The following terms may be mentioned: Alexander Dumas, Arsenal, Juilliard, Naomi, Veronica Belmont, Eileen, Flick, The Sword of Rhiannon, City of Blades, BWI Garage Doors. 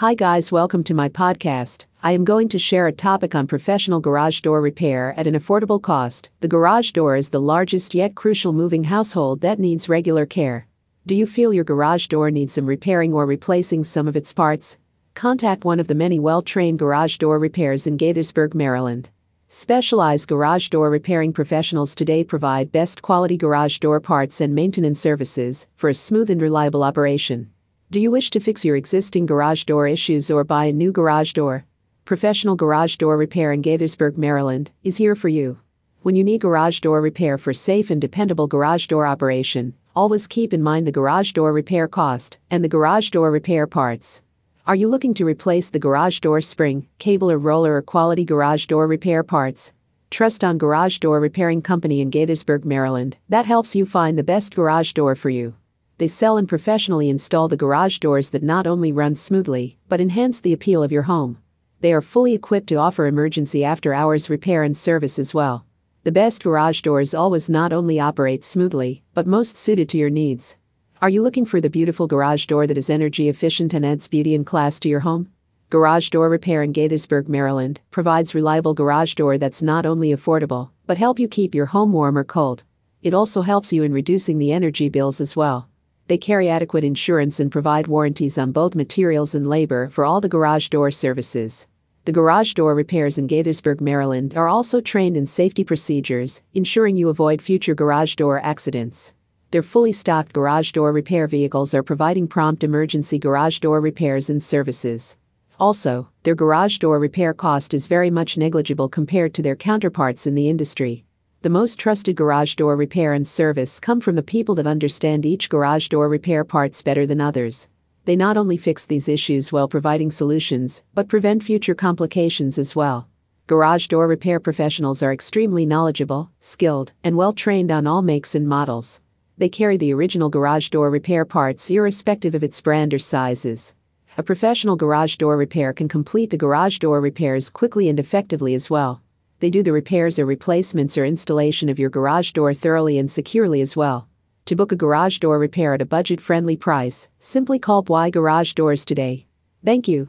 Hi guys, welcome to my podcast. I am going to share a topic on professional garage door repair at an affordable cost. The garage door is the largest yet crucial moving household that needs regular care. Do you feel your garage door needs some repairing or replacing some of its parts? Contact one of the many well-trained garage door repairs in Gaithersburg, Maryland. Specialized garage door repairing professionals today provide best quality garage door parts and maintenance services for a smooth and reliable operation. Do you wish to fix your existing garage door issues or buy a new garage door? Professional Garage Door Repair in Gaithersburg, Maryland is here for you. When you need garage door repair for safe and dependable garage door operation, always keep in mind the garage door repair cost and the garage door repair parts. Are you looking to replace the garage door spring, cable or roller or quality garage door repair parts? Trust on Garage Door Repairing Company in Gaithersburg, Maryland, that helps you find the best garage door for you. They sell and professionally install the garage doors that not only run smoothly, but enhance the appeal of your home. They are fully equipped to offer emergency after-hours repair and service as well. The best garage doors always not only operate smoothly, but most suited to your needs. Are you looking for the beautiful garage door that is energy efficient and adds beauty and class to your home? Garage Door Repair in Gaithersburg, Maryland provides reliable garage door that's not only affordable, but help you keep your home warm or cold. It also helps you in reducing the energy bills as well. They carry adequate insurance and provide warranties on both materials and labor for all the garage door services. The garage door repairs in Gaithersburg, Maryland are also trained in safety procedures, ensuring you avoid future garage door accidents. Their fully stocked garage door repair vehicles are providing prompt emergency garage door repairs and services. Also, their garage door repair cost is very much negligible compared to their counterparts in the industry. The most trusted garage door repair and service come from the people that understand each garage door repair parts better than others. They not only fix these issues while providing solutions, but prevent future complications as well. Garage door repair professionals are extremely knowledgeable, skilled, and well-trained on all makes and models. They carry the original garage door repair parts irrespective of its brand or sizes. A professional garage door repair can complete the garage door repairs quickly and effectively as well. They do the repairs or replacements or installation of your garage door thoroughly and securely as well. To book a garage door repair at a budget-friendly price, simply call BWI Garage Doors today. Thank you.